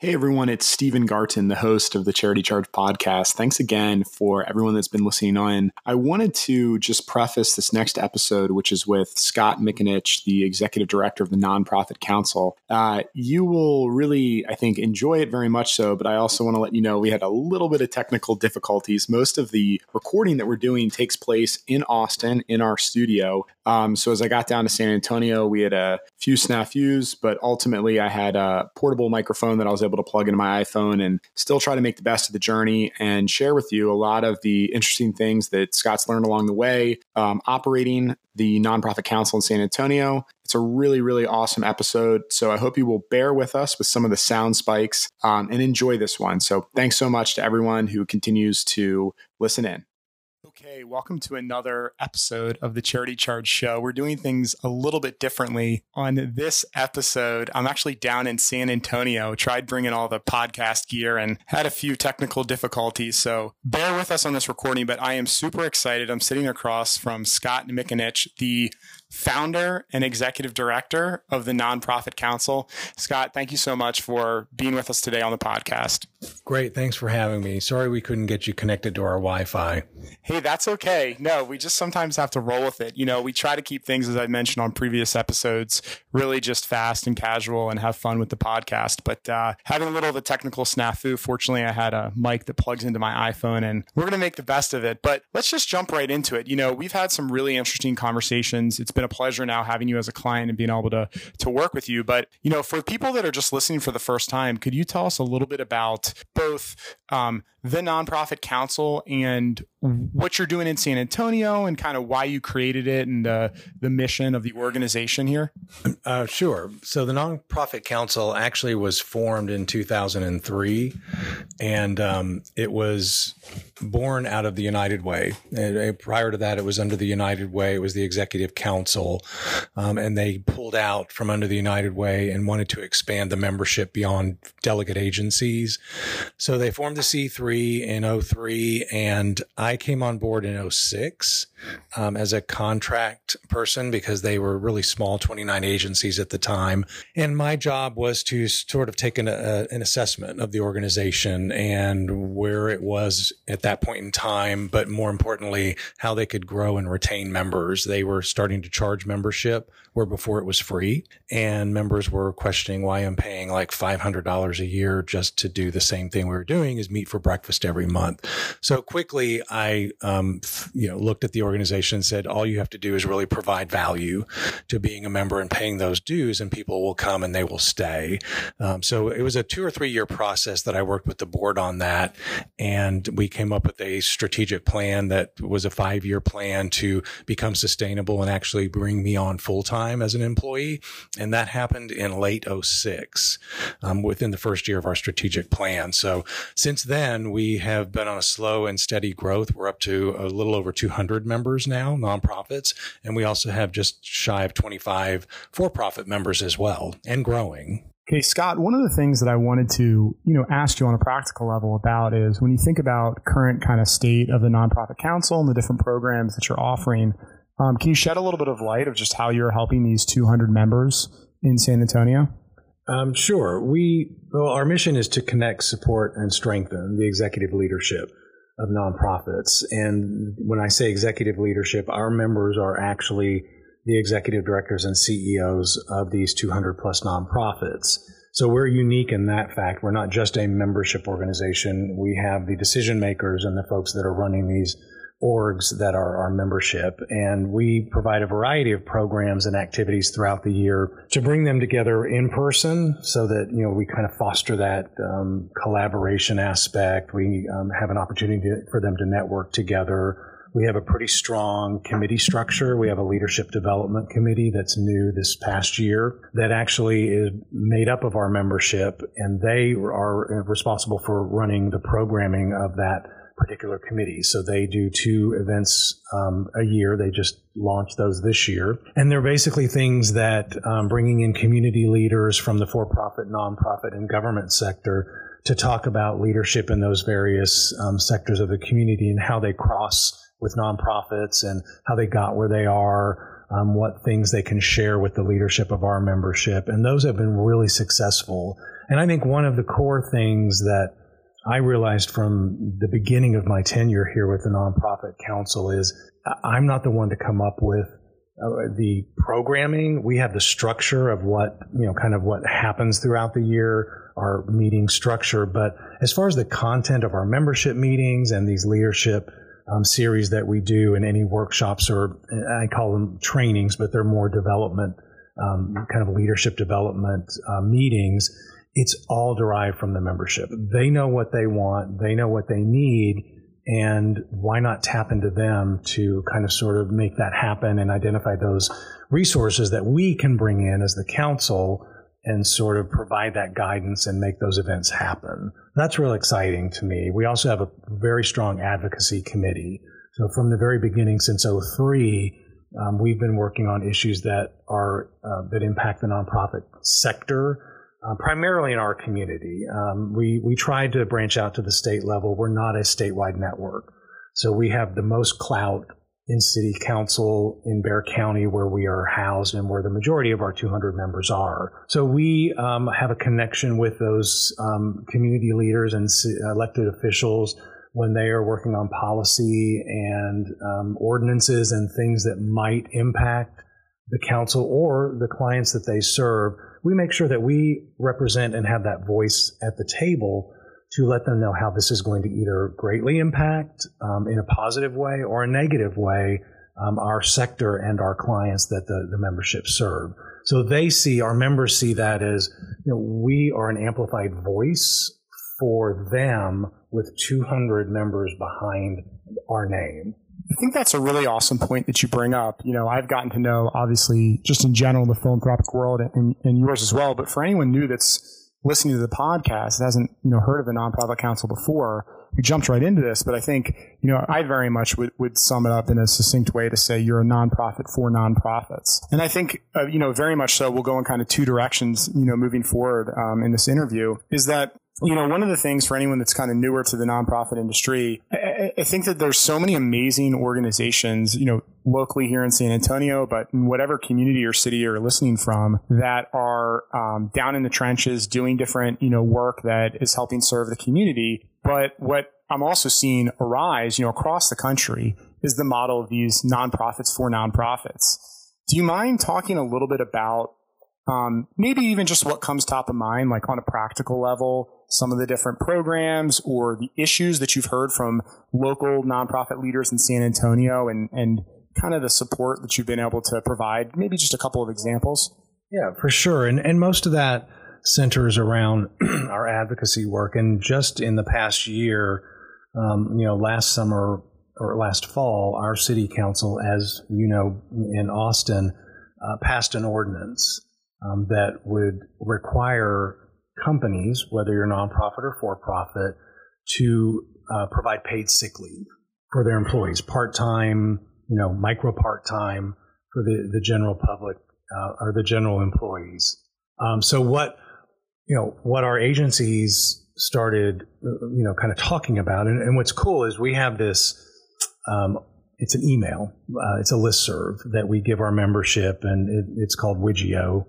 Hey everyone, it's Stephen Garten, the host of the Charity Charge podcast. Thanks again for everyone that's been listening on. I wanted to just preface this next episode, which is with Scott McAninch, the executive director of the Nonprofit Council. You will really, I think, enjoy it very much so, but I also want to let you know we had a little bit of technical difficulties. Most of the recording that we're doing takes place in Austin, in our studio. So as I got down to San Antonio, we had a few snafus, but ultimately I had a portable microphone that I was able to plug into my iPhone and still try to make the best of the journey and share with you a lot of the interesting things that Scott's learned along the way, operating the Nonprofit Council in San Antonio. It's a really, really awesome episode. So I hope you will bear with us with some of the sound spikes and enjoy this one. So thanks so much to everyone who continues to listen in. Okay, welcome to another episode of the Charity Charge Show. We're doing things a little bit differently. On this episode, I'm actually down in San Antonio, tried bringing all the podcast gear and had a few technical difficulties. So bear with us on this recording, but I am super excited. I'm sitting across from Scott McAninch, the founder and executive director of the Nonprofit Council. Scott, thank you so much for being with us today on the podcast. Great. Thanks for having me. Sorry we couldn't get you connected to our Wi-Fi. Hey, that's okay. No, we just sometimes have to roll with it. You know, we try to keep things, as I mentioned on previous episodes, really just fast and casual and have fun with the podcast. But having a little of a technical snafu, fortunately, I had a mic that plugs into my iPhone and we're going to make the best of it. But let's just jump right into it. You know, we've had some really interesting conversations. It's been a pleasure now having you as a client and being able to work with you. But, you know, for people that are just listening for the first time, could you tell us a little bit about both the Nonprofit Council and what you're doing in San Antonio and kind of why you created it and the mission of the organization here? Sure. So the Nonprofit Council actually was formed in 2003, and it was born out of the United Way. And prior to that, it was under the United Way. It was the Executive Council, and they pulled out from under the United Way and wanted to expand the membership beyond delegate agencies. So they formed the C3 in 03, and I came on board in 06 as a contract person because they were really small, 29 agencies at the time. And my job was to sort of take an assessment of the organization and where it was at that point in time, but more importantly, how they could grow and retain members. They were starting to charge membership where before it was free, and members were questioning why I'm paying like $500 a year just to do the same thing we were doing, is meet for breakfast every month. So quickly, I looked at the organization and said, all you have to do is really provide value to being a member and paying those dues, and people will come and they will stay. So it was a 2 or 3 year process that I worked with the board on that. And we came up with a strategic plan that was a 5-year plan to become sustainable and actually bring me on full time as an employee. And that happened in late 06, within the first year of our strategic plan. So since then, we have been on a slow and steady growth. We're up to a little over 200 members now, nonprofits. And we also have just shy of 25 for-profit members as well, and growing. Okay, Scott, one of the things that I wanted to, ask you on a practical level about is when you think about current kind of state of the Nonprofit Council and the different programs that you're offering, can you shed a little bit of light of just how you're helping these 200 members in San Antonio? Sure. Our mission is to connect, support, and strengthen the executive leadership of nonprofits. And when I say executive leadership, our members are actually the executive directors and CEOs of these 200 plus nonprofits. So we're unique in that fact. We're not just a membership organization. We have the decision makers and the folks that are running these orgs that are our membership, and we provide a variety of programs and activities throughout the year to bring them together in person so that, we kind of foster that collaboration aspect. We have an opportunity for them to network together. We have a pretty strong committee structure. We have a leadership development committee that's new this past year that actually is made up of our membership, and they are responsible for running the programming of that particular committee. So they do 2 events a year. They just launched those this year. And they're basically things that bringing in community leaders from the for-profit, nonprofit, and government sector to talk about leadership in those various sectors of the community and how they cross with nonprofits and how they got where they are. What things they can share with the leadership of our membership. And those have been really successful And I think one of the core things that I realized from the beginning of my tenure here with the Nonprofit Council is I'm not the one to come up with the programming. We have the structure of what, you know, kind of what happens throughout the year, our meeting structure. But as far as the content of our membership meetings and these leadership series that we do and any workshops, or I call them trainings, but they're more development, kind of leadership development meetings, it's all derived from the membership. They know what they want. They know what they need. And why not tap into them to kind of sort of make that happen and identify those resources that we can bring in as the council and sort of provide that guidance and make those events happen. That's real exciting to me. We also have a very strong advocacy committee. So from the very beginning, since 2003, we've been working on issues that are that impact the nonprofit sector, primarily in our community. We tried to branch out to the state level. We're not a statewide network. So we have the most clout in city council in Bexar County, where we are housed and where the majority of our 200 members are. So we have a connection with those community leaders and elected officials when they are working on policy and ordinances and things that might impact the council or the clients that they serve. We make sure that we represent and have that voice at the table to let them know how this is going to either greatly impact in a positive way or a negative way our sector and our clients that the membership serve. So they see, our members see that as, you know, we are an amplified voice for them with 200 members behind our name. I think that's a really awesome point that you bring up. You know, I've gotten to know, obviously, just in general, the philanthropic world and yours as well. But for anyone new that's listening to the podcast that hasn't, you know, heard of the Nonprofit Council before, we jumped right into this. But I think, you know, I very much would sum it up in a succinct way to say you're a nonprofit for nonprofits. And I think, you know, very much so we'll go in kind of two directions, you know, moving forward in this interview is that, you know, one of the things for anyone that's kind of newer to the nonprofit industry, I think that there's so many amazing organizations, you know, locally here in San Antonio, but in whatever community or city you're listening from, that are down in the trenches doing different, you know, work that is helping serve the community. But what I'm also seeing arise, you know, across the country is the model of these nonprofits for nonprofits. Do you mind talking a little bit about maybe even just what comes top of mind, like on a practical level, some of the different programs or the issues that you've heard from local nonprofit leaders in San Antonio and kind of the support that you've been able to provide, maybe just a couple of examples? Yeah, for sure. And most of that centers around our advocacy work. And just in the past year, you know, last summer or last fall, our city council, as you know, in Austin, passed an ordinance that would require companies, whether you're nonprofit or for-profit, to provide paid sick leave for their employees, part-time, you know, micro part-time for the general public or the general employees. So what our agencies started, you know, kind of talking about, and what's cool is we have this, it's an email, it's a listserv that we give our membership, and it's called Wigio.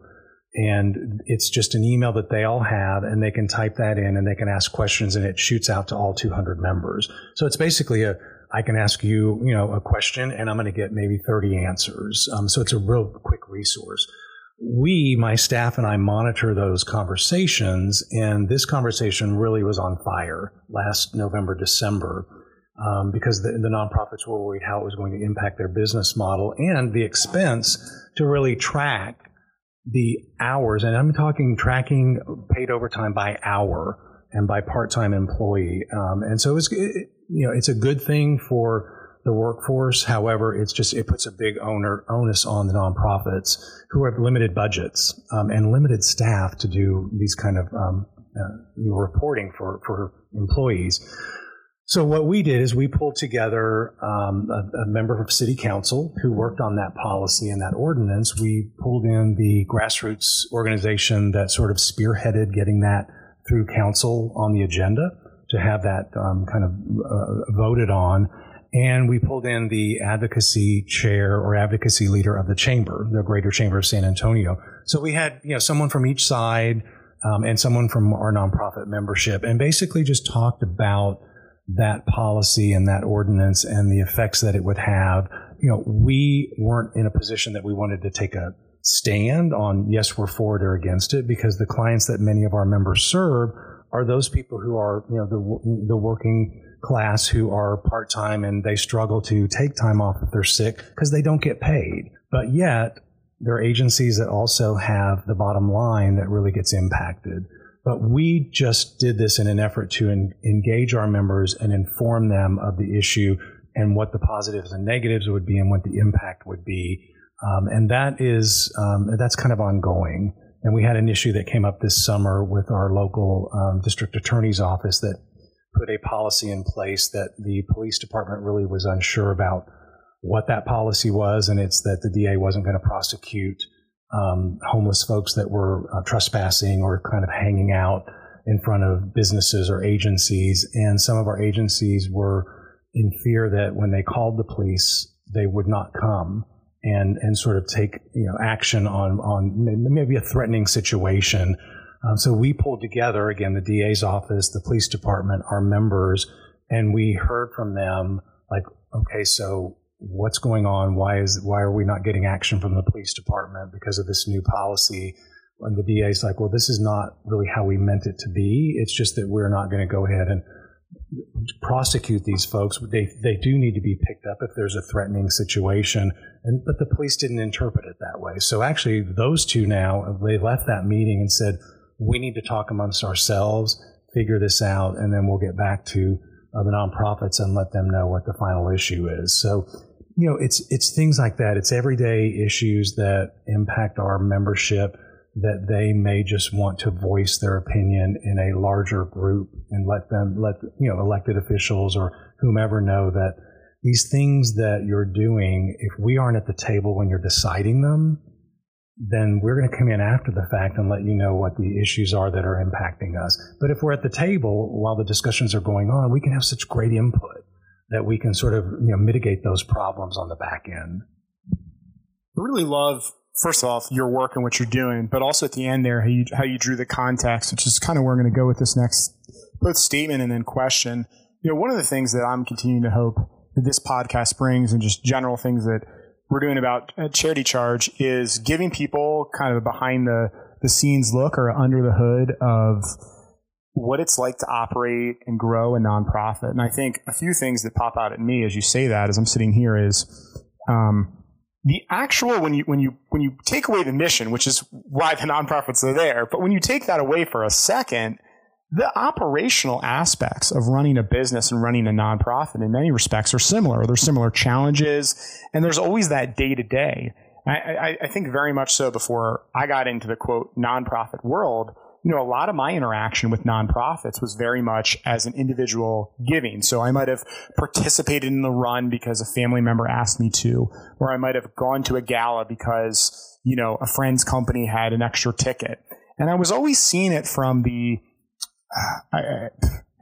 And it's just an email that they all have, and they can type that in and they can ask questions, and it shoots out to all 200 members. So it's basically I can ask you, you know, a question, and I'm going to get maybe 30 answers. So it's a real quick resource. My staff and I monitor those conversations, and this conversation really was on fire last November, December, because the nonprofits were worried how it was going to impact their business model and the expense to really track the hours, and I'm talking tracking paid overtime by hour and by part-time employee. And so it's a good thing for the workforce. However, it puts a big onus on the nonprofits who have limited budgets and limited staff to do these kind of reporting for employees. So what we did is we pulled together a member of city council who worked on that policy and that ordinance. We pulled in the grassroots organization that sort of spearheaded getting that through council on the agenda to have that kind of voted on. And we pulled in the advocacy chair or advocacy leader of the chamber, the Greater Chamber of San Antonio. So we had, you know, someone from each side and someone from our nonprofit membership, and basically just talked about that policy and that ordinance and the effects that it would have. You know, we weren't in a position that we wanted to take a stand on, yes, we're for it or against it, because the clients that many of our members serve are those people who are, you know, the working class, who are part-time, and they struggle to take time off if they're sick because they don't get paid. But yet, there are agencies that also have the bottom line that really gets impacted. But we just did this in an effort to engage our members and inform them of the issue and what the positives and negatives would be and what the impact would be. And that is, that's kind of ongoing. And we had an issue that came up this summer with our local district attorney's office that put a policy in place that the police department really was unsure about what that policy was, and it's that the DA wasn't going to prosecute homeless folks that were trespassing or kind of hanging out in front of businesses or agencies. And some of our agencies were in fear that when they called the police, they would not come and sort of take, you know, action on maybe a threatening situation. So we pulled together, again, the DA's office, the police department, our members, and we heard from them, like, okay, so what's going on? Why are we not getting action from the police department because of this new policy? And the DA's like, well, this is not really how we meant it to be. It's just that we're not going to go ahead and prosecute these folks. They do need to be picked up if there's a threatening situation. But the police didn't interpret it that way. So actually, those two now, they left that meeting and said, we need to talk amongst ourselves, figure this out, and then we'll get back to the nonprofits and let them know what the final issue is. So, you know, it's things like that. It's everyday issues that impact our membership that they may just want to voice their opinion in a larger group and let you know, elected officials or whomever know that these things that you're doing, if we aren't at the table when you're deciding them, then we're going to come in after the fact and let you know what the issues are that are impacting us. But if we're at the table while the discussions are going on, we can have such great input that we can sort of, you know, mitigate those problems on the back end. I really love, first off, your work and what you're doing, but also at the end there, how you drew the context, which is kind of where we're going to go with this next both statement and then question. You know, one of the things that I'm continuing to hope that this podcast brings, and just general things that we're doing about Charity Charge, is giving people kind of a behind the scenes look or under the hood of what it's like to operate and grow a nonprofit. And I think a few things that pop out at me as you say that, as I'm sitting here, is the actual, when you take away the mission, which is why the nonprofits are there, but when you take that away for a second, the operational aspects of running a business and running a nonprofit in many respects are similar. There's similar challenges, and there's always that day-to-day. I think very much so before I got into the, quote, nonprofit world, you know, a lot of my interaction with nonprofits was very much as an individual giving. So I might have participated in the run because a family member asked me to, or I might have gone to a gala because, you know, a friend's company had an extra ticket. And I was always seeing it from the I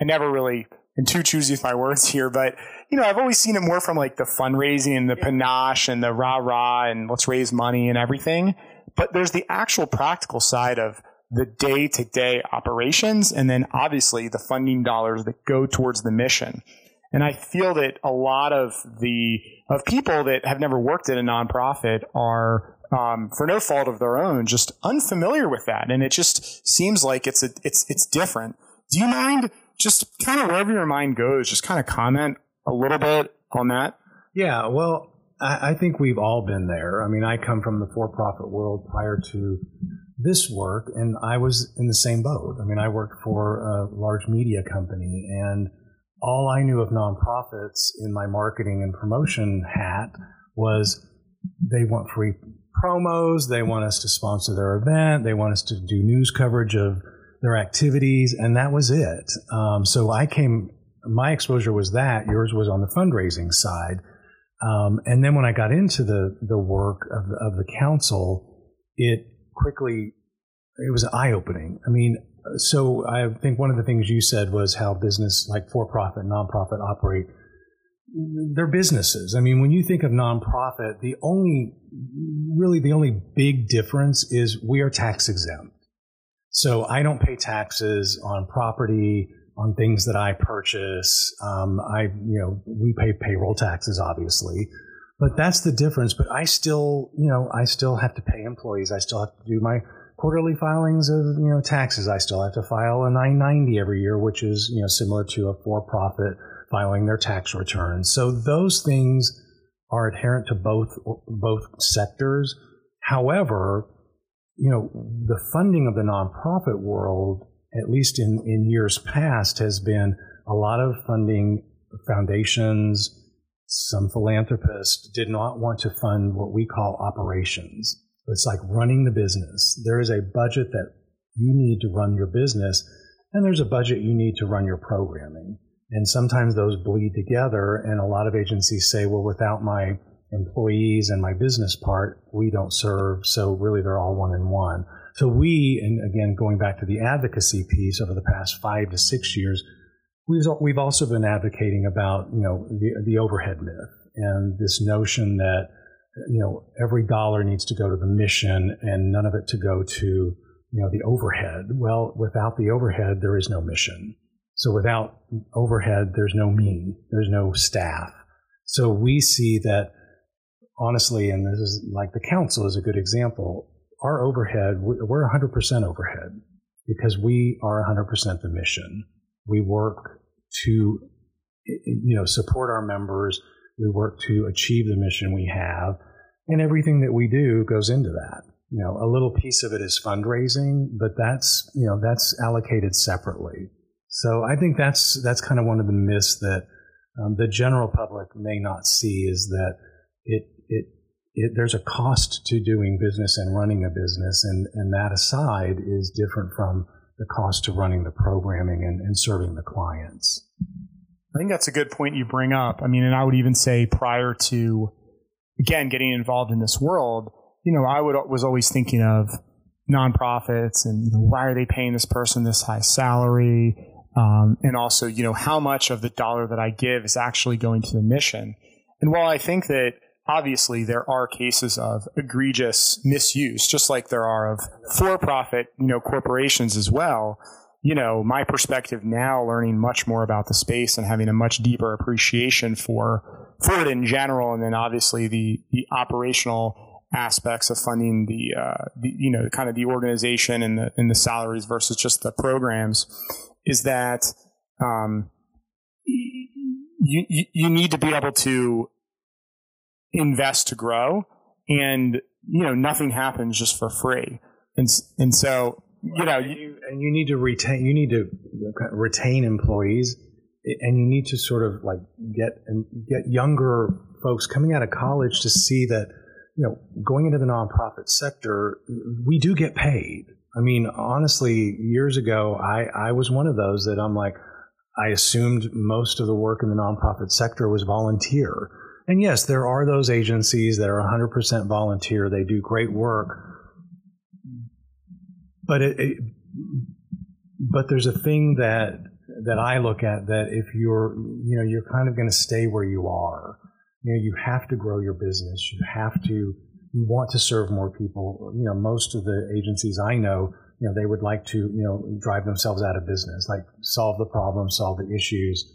never really am too choosy with my words here, but, you know, I've always seen it more from like the fundraising and the panache and the rah-rah and let's raise money and everything. But there's the actual practical side of the day-to-day operations, and then obviously the funding dollars that go towards the mission. And I feel that a lot of people that have never worked at a nonprofit are, for no fault of their own, just unfamiliar with that. And it just seems like it's different. Do you mind just kind of wherever your mind goes, just kind of comment a little bit on that? Yeah, well, I think we've all been there. I mean, I come from the for-profit world prior to this work, and I was in the same boat. I mean, I worked for a large media company, and all I knew of nonprofits in my marketing and promotion hat was they want free promos, they want us to sponsor their event, they want us to do news coverage of their activities, and that was it. So my exposure was that, yours was on the fundraising side. And then when I got into the work of the council, it was eye-opening. I mean, so I think one of the things you said was how business, like for-profit, nonprofit, operate. They're businesses. I mean, when you think of nonprofit, the only big difference is we are tax exempt. So I don't pay taxes on property, on things that I purchase. We pay payroll taxes, obviously, but that's the difference. But I still, I still have to pay employees. I still have to do my quarterly filings of, taxes. I still have to file a 990 every year, which is, similar to a for-profit filing their tax returns. So those things are inherent to both sectors. However, the funding of the nonprofit world, at least in years past, has been a lot of funding foundations. Some philanthropists did not want to fund what we call operations. It's like running the business. There is a budget that you need to run your business, and there's a budget you need to run your programming. And sometimes those bleed together, and a lot of agencies say, well, without my employees and my business part, we don't serve, so really they're all one in one. So we, and again, going back to the advocacy piece over the past 5 to 6 years, we've also been advocating about, the overhead myth and this notion that, every dollar needs to go to the mission and none of it to go to, the overhead. Well, without the overhead, there is no mission. So without overhead, there's no me, there's no staff. So we see that, honestly, and this is like the council is a good example, our overhead, we're 100% overhead because we are 100% the mission. We work to, support our members. We work to achieve the mission we have, and everything that we do goes into that. A little piece of it is fundraising, but that's, that's allocated separately. So I think that's kind of one of the myths that the general public may not see, is that there's a cost to doing business and running a business, and that aside is different from the cost to running the programming and serving the clients. I think that's a good point you bring up. I mean, and I would even say prior to, again, getting involved in this world, I was always thinking of nonprofits and why are they paying this person this high salary? And also, how much of the dollar that I give is actually going to the mission? And while I think that obviously there are cases of egregious misuse, just like there are of for-profit, corporations as well, my perspective now, learning much more about the space and having a much deeper appreciation for it in general, and then obviously the operational aspects of funding the kind of the organization and the salaries versus just the programs, is that you need to be able to invest to grow, and nothing happens just for free, and so. You need to retain. You need to retain employees, and you need to sort of like get younger folks coming out of college to see that going into the nonprofit sector, we do get paid. I mean, honestly, years ago, I was one of those that I'm like, I assumed most of the work in the nonprofit sector was volunteer, and yes, there are those agencies that are 100% volunteer. They do great work. But but there's a thing that I look at, that if you're kind of going to stay where you are, you have to grow your business. You want to serve more people. Most of the agencies I know, they would like to, drive themselves out of business, like solve the problem, solve the issues.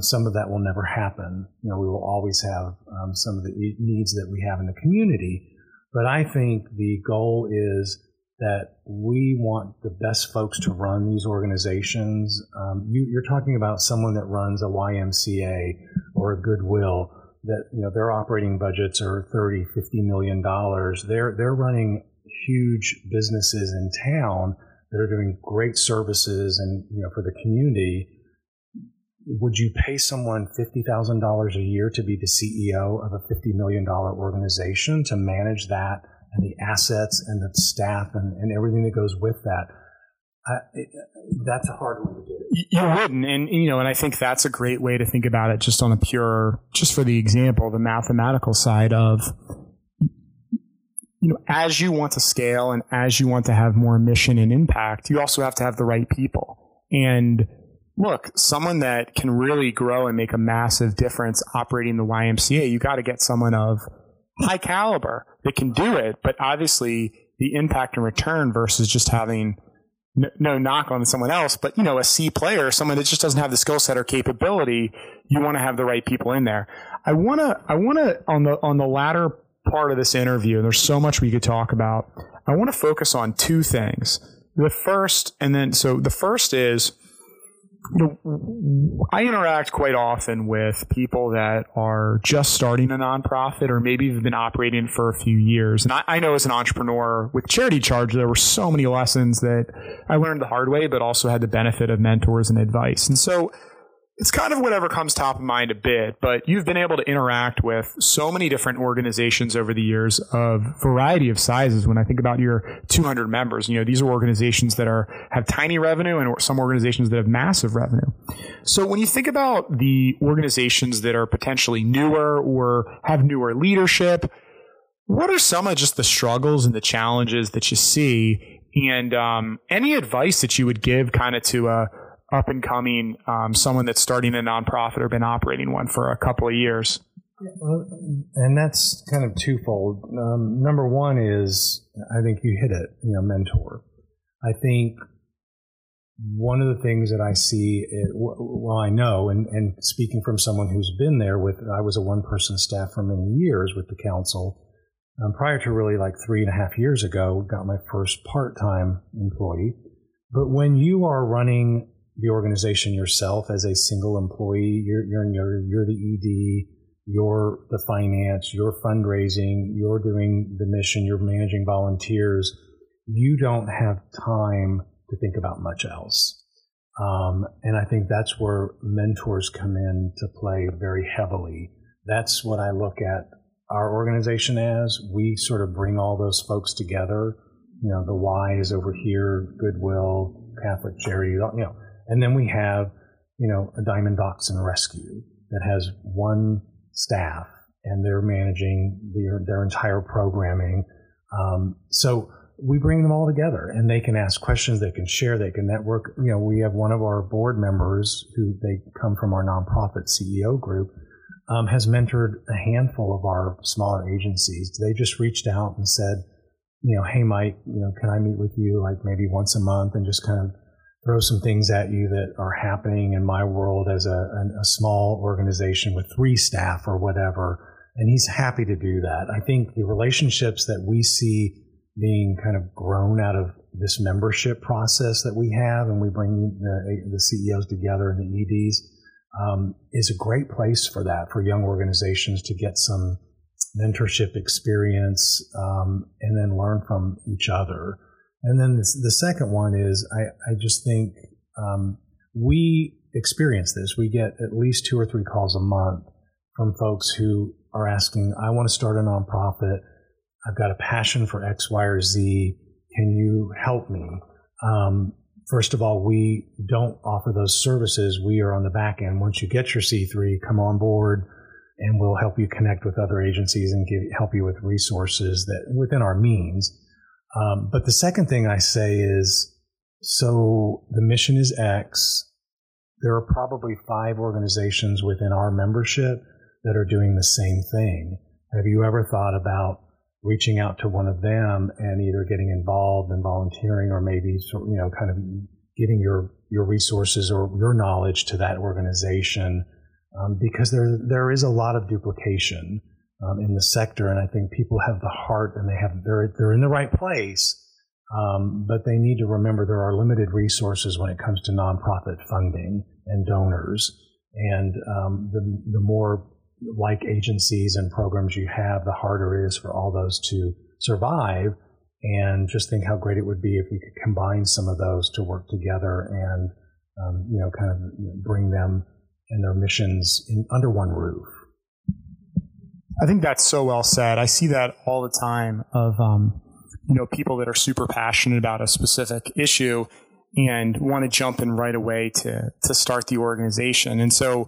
Some of that will never happen. We will always have some of the needs that we have in the community. But I think the goal is that we want the best folks to run these organizations. You're talking about someone that runs a YMCA or a Goodwill, that their operating budgets are $30-50 million. They're running huge businesses in town that are doing great services and for the community. Would you pay someone $50,000 a year to be the CEO of a $50 million organization, to manage that and the assets and the staff and everything that goes with that? That's a hard one to do. You wouldn't. And I think that's a great way to think about it, just on a pure, just for the example, the mathematical side of, as you want to scale and as you want to have more mission and impact, you also have to have the right people. And look, someone that can really grow and make a massive difference operating the YMCA, you got to get someone of high caliber that can do it, but obviously the impact and return versus just having no knock on someone else, but you know, a C player, someone that just doesn't have the skill set or capability, you want to have the right people in there. I want to on the latter part of this interview, and there's so much we could talk about, I want to focus on two things. The first is, you know, I interact quite often with people that are just starting a nonprofit, or maybe they've been operating for a few years. And I know as an entrepreneur with Charity Charge, there were so many lessons that I learned the hard way, but also had the benefit of mentors and advice. And so it's kind of whatever comes top of mind a bit, but you've been able to interact with so many different organizations over the years of variety of sizes. When I think about your 200 members, you know, these are organizations that have tiny revenue and some organizations that have massive revenue. So when you think about the organizations that are potentially newer or have newer leadership, what are some of just the struggles and the challenges that you see, and any advice that you would give kind of to a up and coming, someone that's starting a nonprofit or been operating one for a couple of years? And that's kind of twofold. Number one is, I think you hit it, you know, mentor. I think one of the things that I see, I know, and speaking from someone who's been there with, I was a one-person staff for many years with the council. Prior to really like 3.5 years ago, got my first part-time employee. But when you are running the organization yourself as a single employee, you're the ED, you're the finance, you're fundraising, you're doing the mission, you're managing volunteers, you don't have time to think about much else. And I think that's where mentors come in to play very heavily. That's what I look at our organization as. We sort of bring all those folks together. You know, the Y is over here, Goodwill, Catholic Charity, you know. And then we have, you know, a Diamond Dachshund Rescue that has one staff, and they're managing their entire programming. So we bring them all together, and they can ask questions, they can share, they can network. You know, we have one of our board members who they come from our nonprofit CEO group, has mentored a handful of our smaller agencies. They just reached out and said, you know, hey, Mike, you know, can I meet with you like maybe once a month and just kind of throw some things at you that are happening in my world as a small organization with 3 staff or whatever. And he's happy to do that. I think the relationships that we see being kind of grown out of this membership process that we have, and we bring the CEOs together and the EDs, is a great place for that, for young organizations to get some mentorship experience, and then learn from each other. And then the second one is, I just think we experience this. We get at least 2 or 3 calls a month from folks who are asking, I want to start a nonprofit. I've got a passion for X, Y, or Z. Can you help me? First of all, we don't offer those services. We are on the back end. Once you get your C3, come on board, and we'll help you connect with other agencies and help you with resources that within our means. But the second thing I say is, so the mission is X. There are probably 5 organizations within our membership that are doing the same thing. Have you ever thought about reaching out to one of them and either getting involved and volunteering, or maybe, you know, kind of giving your resources or your knowledge to that organization? Because there is a lot of duplication in the sector, and I think people have the heart, and they're in the right place, but they need to remember there are limited resources when it comes to nonprofit funding and donors. And the more like agencies and programs you have, the harder it is for all those to survive. And just think how great it would be if we could combine some of those to work together and you know, kind of, you know, bring them and their missions under one roof. I think that's so well said. I see that all the time of, you know, people that are super passionate about a specific issue and want to jump in right away to start the organization. And so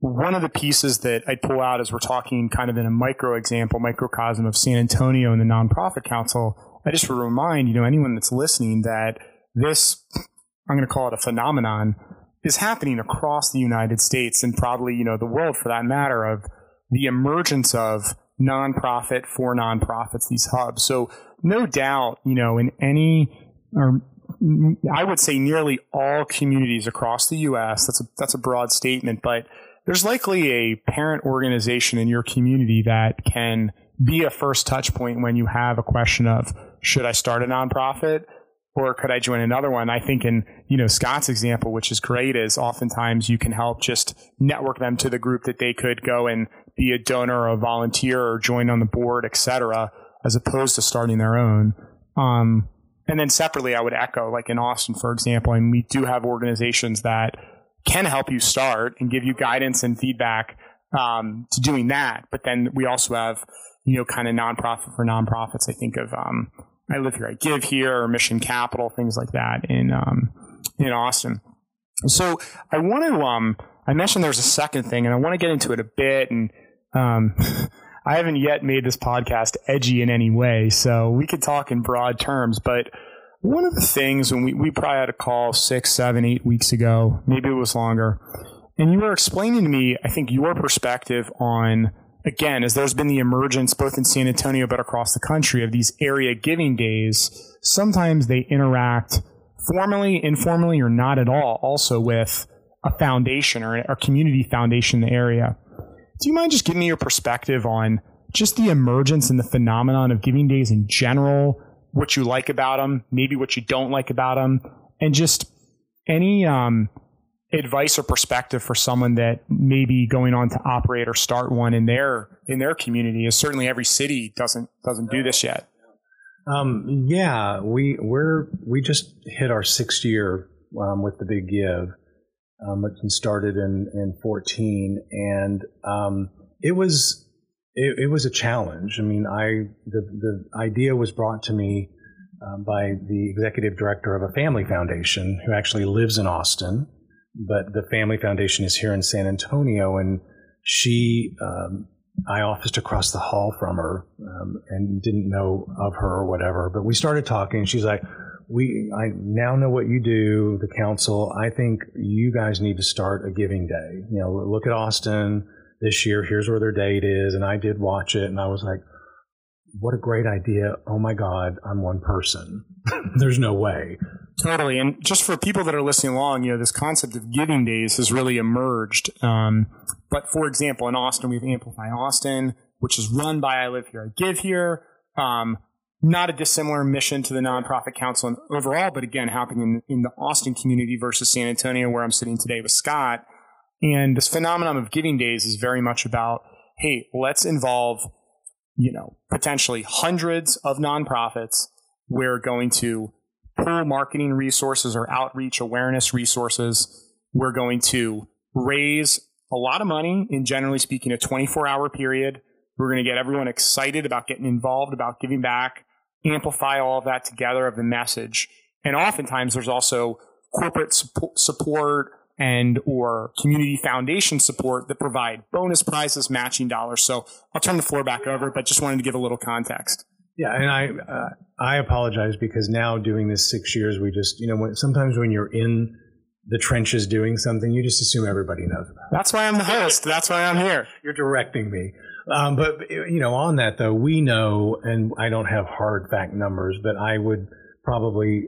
one of the pieces that I pull out as we're talking kind of in a microcosm of San Antonio and the Nonprofit Council, I just want to remind, you know, anyone that's listening that this, I'm going to call it a phenomenon, is happening across the United States and probably, you know, the world for that matter, of the emergence of nonprofit for nonprofits, these hubs. So no doubt, you know, in any or I would say nearly all communities across the U.S. That's a broad statement, but there's likely a parent organization in your community that can be a first touch point when you have a question of, should I start a nonprofit or could I join another one? I think in, Scott's example, which is great, is oftentimes you can help just network them to the group that they could go and be a donor or a volunteer or join on the board, et cetera, as opposed to starting their own. And then separately, I would echo, like in Austin, for example, and we do have organizations that can help you start and give you guidance and feedback to doing that. But then we also have, kind of nonprofit for nonprofits. I think of I Live Here, I Give Here, or Mission Capital, things like that in Austin. So I want to, I mentioned there's a second thing, and I want to get into it a bit. And I haven't yet made this podcast edgy in any way, so we could talk in broad terms. But one of the things, when we probably had a call 6, 7, 8 weeks ago, maybe it was longer, and you were explaining to me, I think, your perspective on, again, as there's been the emergence both in San Antonio but across the country of these area giving days, sometimes they interact formally, informally, or not at all also with a foundation or a community foundation in the area. Do you mind just giving me your perspective on just the emergence and the phenomenon of giving days in general, what you like about them, maybe what you don't like about them, and just any advice or perspective for someone that may be going on to operate or start one in their community, as certainly every city doesn't do this yet. Yeah, we just hit our 6th year with the Big Give. It started in 14, and it was a challenge. I mean, the idea was brought to me by the executive director of a family foundation who actually lives in Austin, but the family foundation is here in San Antonio, and she I officed across the hall from her and didn't know of her or whatever, but we started talking, and she's like, I now know what you do, the council. I think you guys need to start a giving day. Look at Austin this year. Here's where their date is. And I did watch it, and I was like, what a great idea. Oh, my God, I'm one person. There's no way. Totally. And just for people that are listening along, this concept of giving days has really emerged. But, for example, in Austin, we have Amplify Austin, which is run by I Live Here, I Give Here. Not a dissimilar mission to the Nonprofit Council overall, but again, happening in the Austin community versus San Antonio, where I'm sitting today with Scott. And this phenomenon of giving days is very much about, hey, let's involve, potentially hundreds of nonprofits. We're going to pool marketing resources or outreach awareness resources. We're going to raise a lot of money in, generally speaking, a 24-hour period. We're going to get everyone excited about getting involved, about giving back. Amplify all of that together of the message. And oftentimes there's also corporate support and or community foundation support that provide bonus prizes, matching dollars. So I'll turn the floor back over, but just wanted to give a little context. Yeah, and I apologize, because now doing this 6 years, we just, sometimes when you're in the trenches doing something, you just assume everybody knows about it. That's why I'm the host. That's why I'm here. You're directing me. But, on that, though, we know, and I don't have hard fact numbers, but I would probably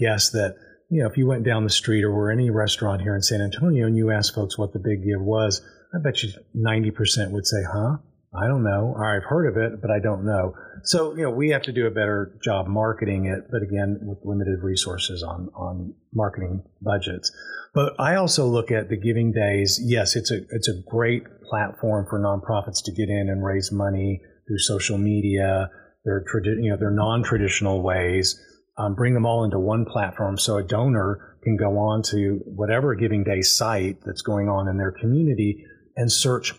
guess that, if you went down the street or were in any restaurant here in San Antonio and you asked folks what the Big Give was, I bet you 90% would say, huh? I don't know. Or I've heard of it, but I don't know. So, we have to do a better job marketing it, but again, with limited resources on marketing budgets. But I also look at the giving days. Yes, it's a great platform for nonprofits to get in and raise money through social media, their non-traditional ways, bring them all into one platform so a donor can go on to whatever giving day site that's going on in their community and search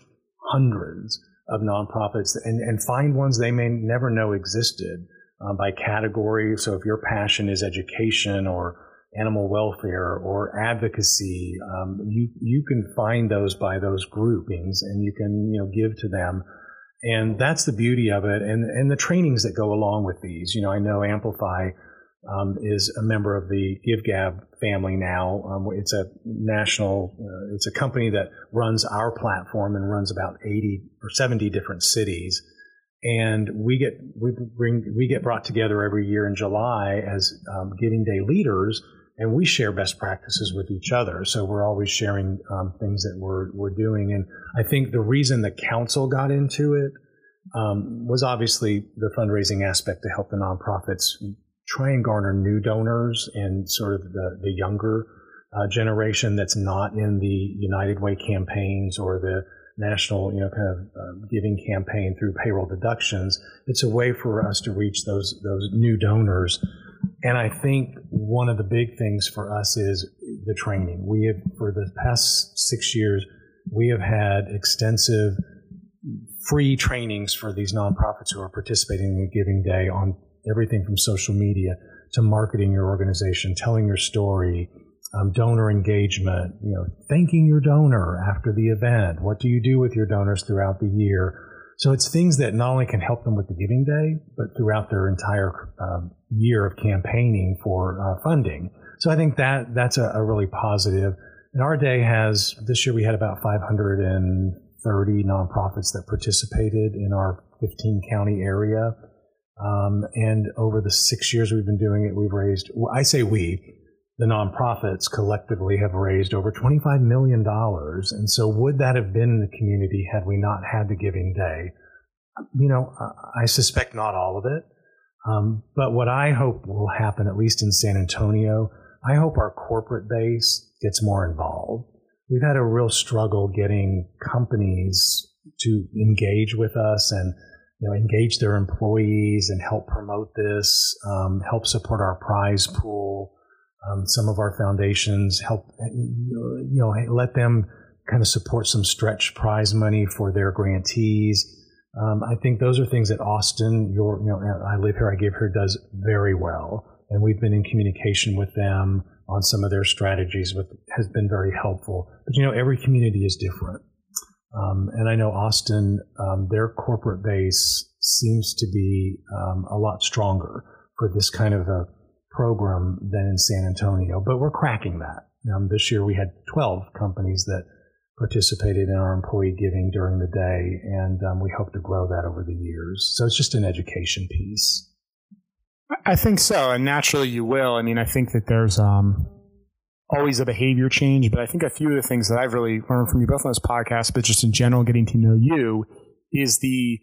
hundreds of nonprofits and find ones they may never know existed by category. So if your passion is education or animal welfare or advocacy, you can find those by those groupings, and you can give to them, and that's the beauty of it, and the trainings that go along with these. I know Amplify is a member of the GiveGab family now. It's a national. It's a company that runs our platform and runs about 80 or 70 different cities. And we get brought together every year in July as Giving Day leaders, and we share best practices with each other. So we're always sharing things that we're doing. And I think the reason the council got into it was obviously the fundraising aspect to help the nonprofits try and garner new donors and sort of the younger generation that's not in the United Way campaigns or the national, giving campaign through payroll deductions. It's a way for us to reach those new donors. And I think one of the big things for us is the training. We have, for the past 6 years, we have had extensive free trainings for these nonprofits who are participating in Giving Day on everything from social media to marketing your organization, telling your story, donor engagement, thanking your donor after the event. What do you do with your donors throughout the year? So it's things that not only can help them with the Giving Day, but throughout their entire year of campaigning for funding. So I think that's a really positive. And our day has, this year we had about 530 nonprofits that participated in our 15-county area. And over the 6 years we've been doing it, we've raised, the nonprofits collectively have raised over $25 million. And so would that have been the community had we not had the Giving Day? I suspect not all of it. But what I hope will happen, at least in San Antonio, I hope our corporate base gets more involved. We've had a real struggle getting companies to engage with us and engage their employees and help promote this, help support our prize pool. Some of our foundations help, let them kind of support some stretch prize money for their grantees. I think those are things that Austin, I Live Here, I Give Here does very well. And we've been in communication with them on some of their strategies, which has been very helpful. But, every community is different. And I know Austin, their corporate base seems to be a lot stronger for this kind of a program than in San Antonio, but we're cracking that. This year we had 12 companies that participated in our employee giving during the day, and we hope to grow that over the years. So it's just an education piece. I think so, and naturally you will. I think that there's always a behavior change, but I think a few of the things that I've really learned from you both on this podcast, but just in general getting to know you, is the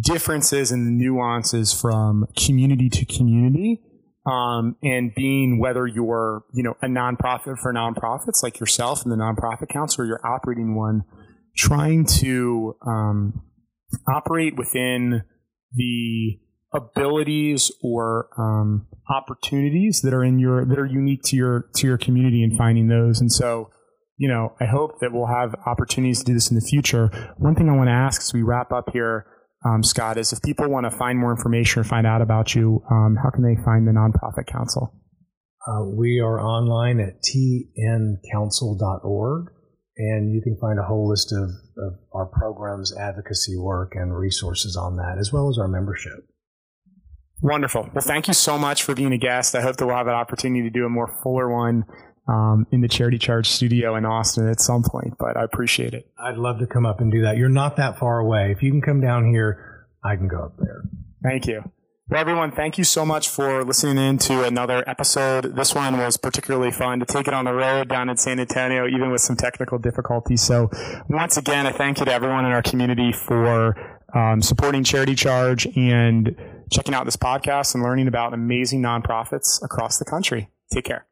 differences and the nuances from community to community. And being whether you're, a nonprofit for nonprofits like yourself and the nonprofit council, or you're operating one, trying to operate within the abilities or opportunities that are that are unique to your community and finding those. And so, I hope that we'll have opportunities to do this in the future. One thing I want to ask as we wrap up here, Scott, is if people want to find more information or find out about you, how can they find the Nonprofit Council? We are online at tncouncil.org, and you can find a whole list of our programs, advocacy work, and resources on that, as well as our membership. Wonderful. Well, thank you so much for being a guest. I hope that we'll have an opportunity to do a more fuller one in the Charity Charge studio in Austin at some point, but I appreciate it. I'd love to come up and do that. You're not that far away. If you can come down here, I can go up there. Thank you. Well, everyone, thank you so much for listening in to another episode. This one was particularly fun to take it on the road down in San Antonio, even with some technical difficulties. So once again, a thank you to everyone in our community for supporting Charity Charge and checking out this podcast and learning about amazing nonprofits across the country. Take care.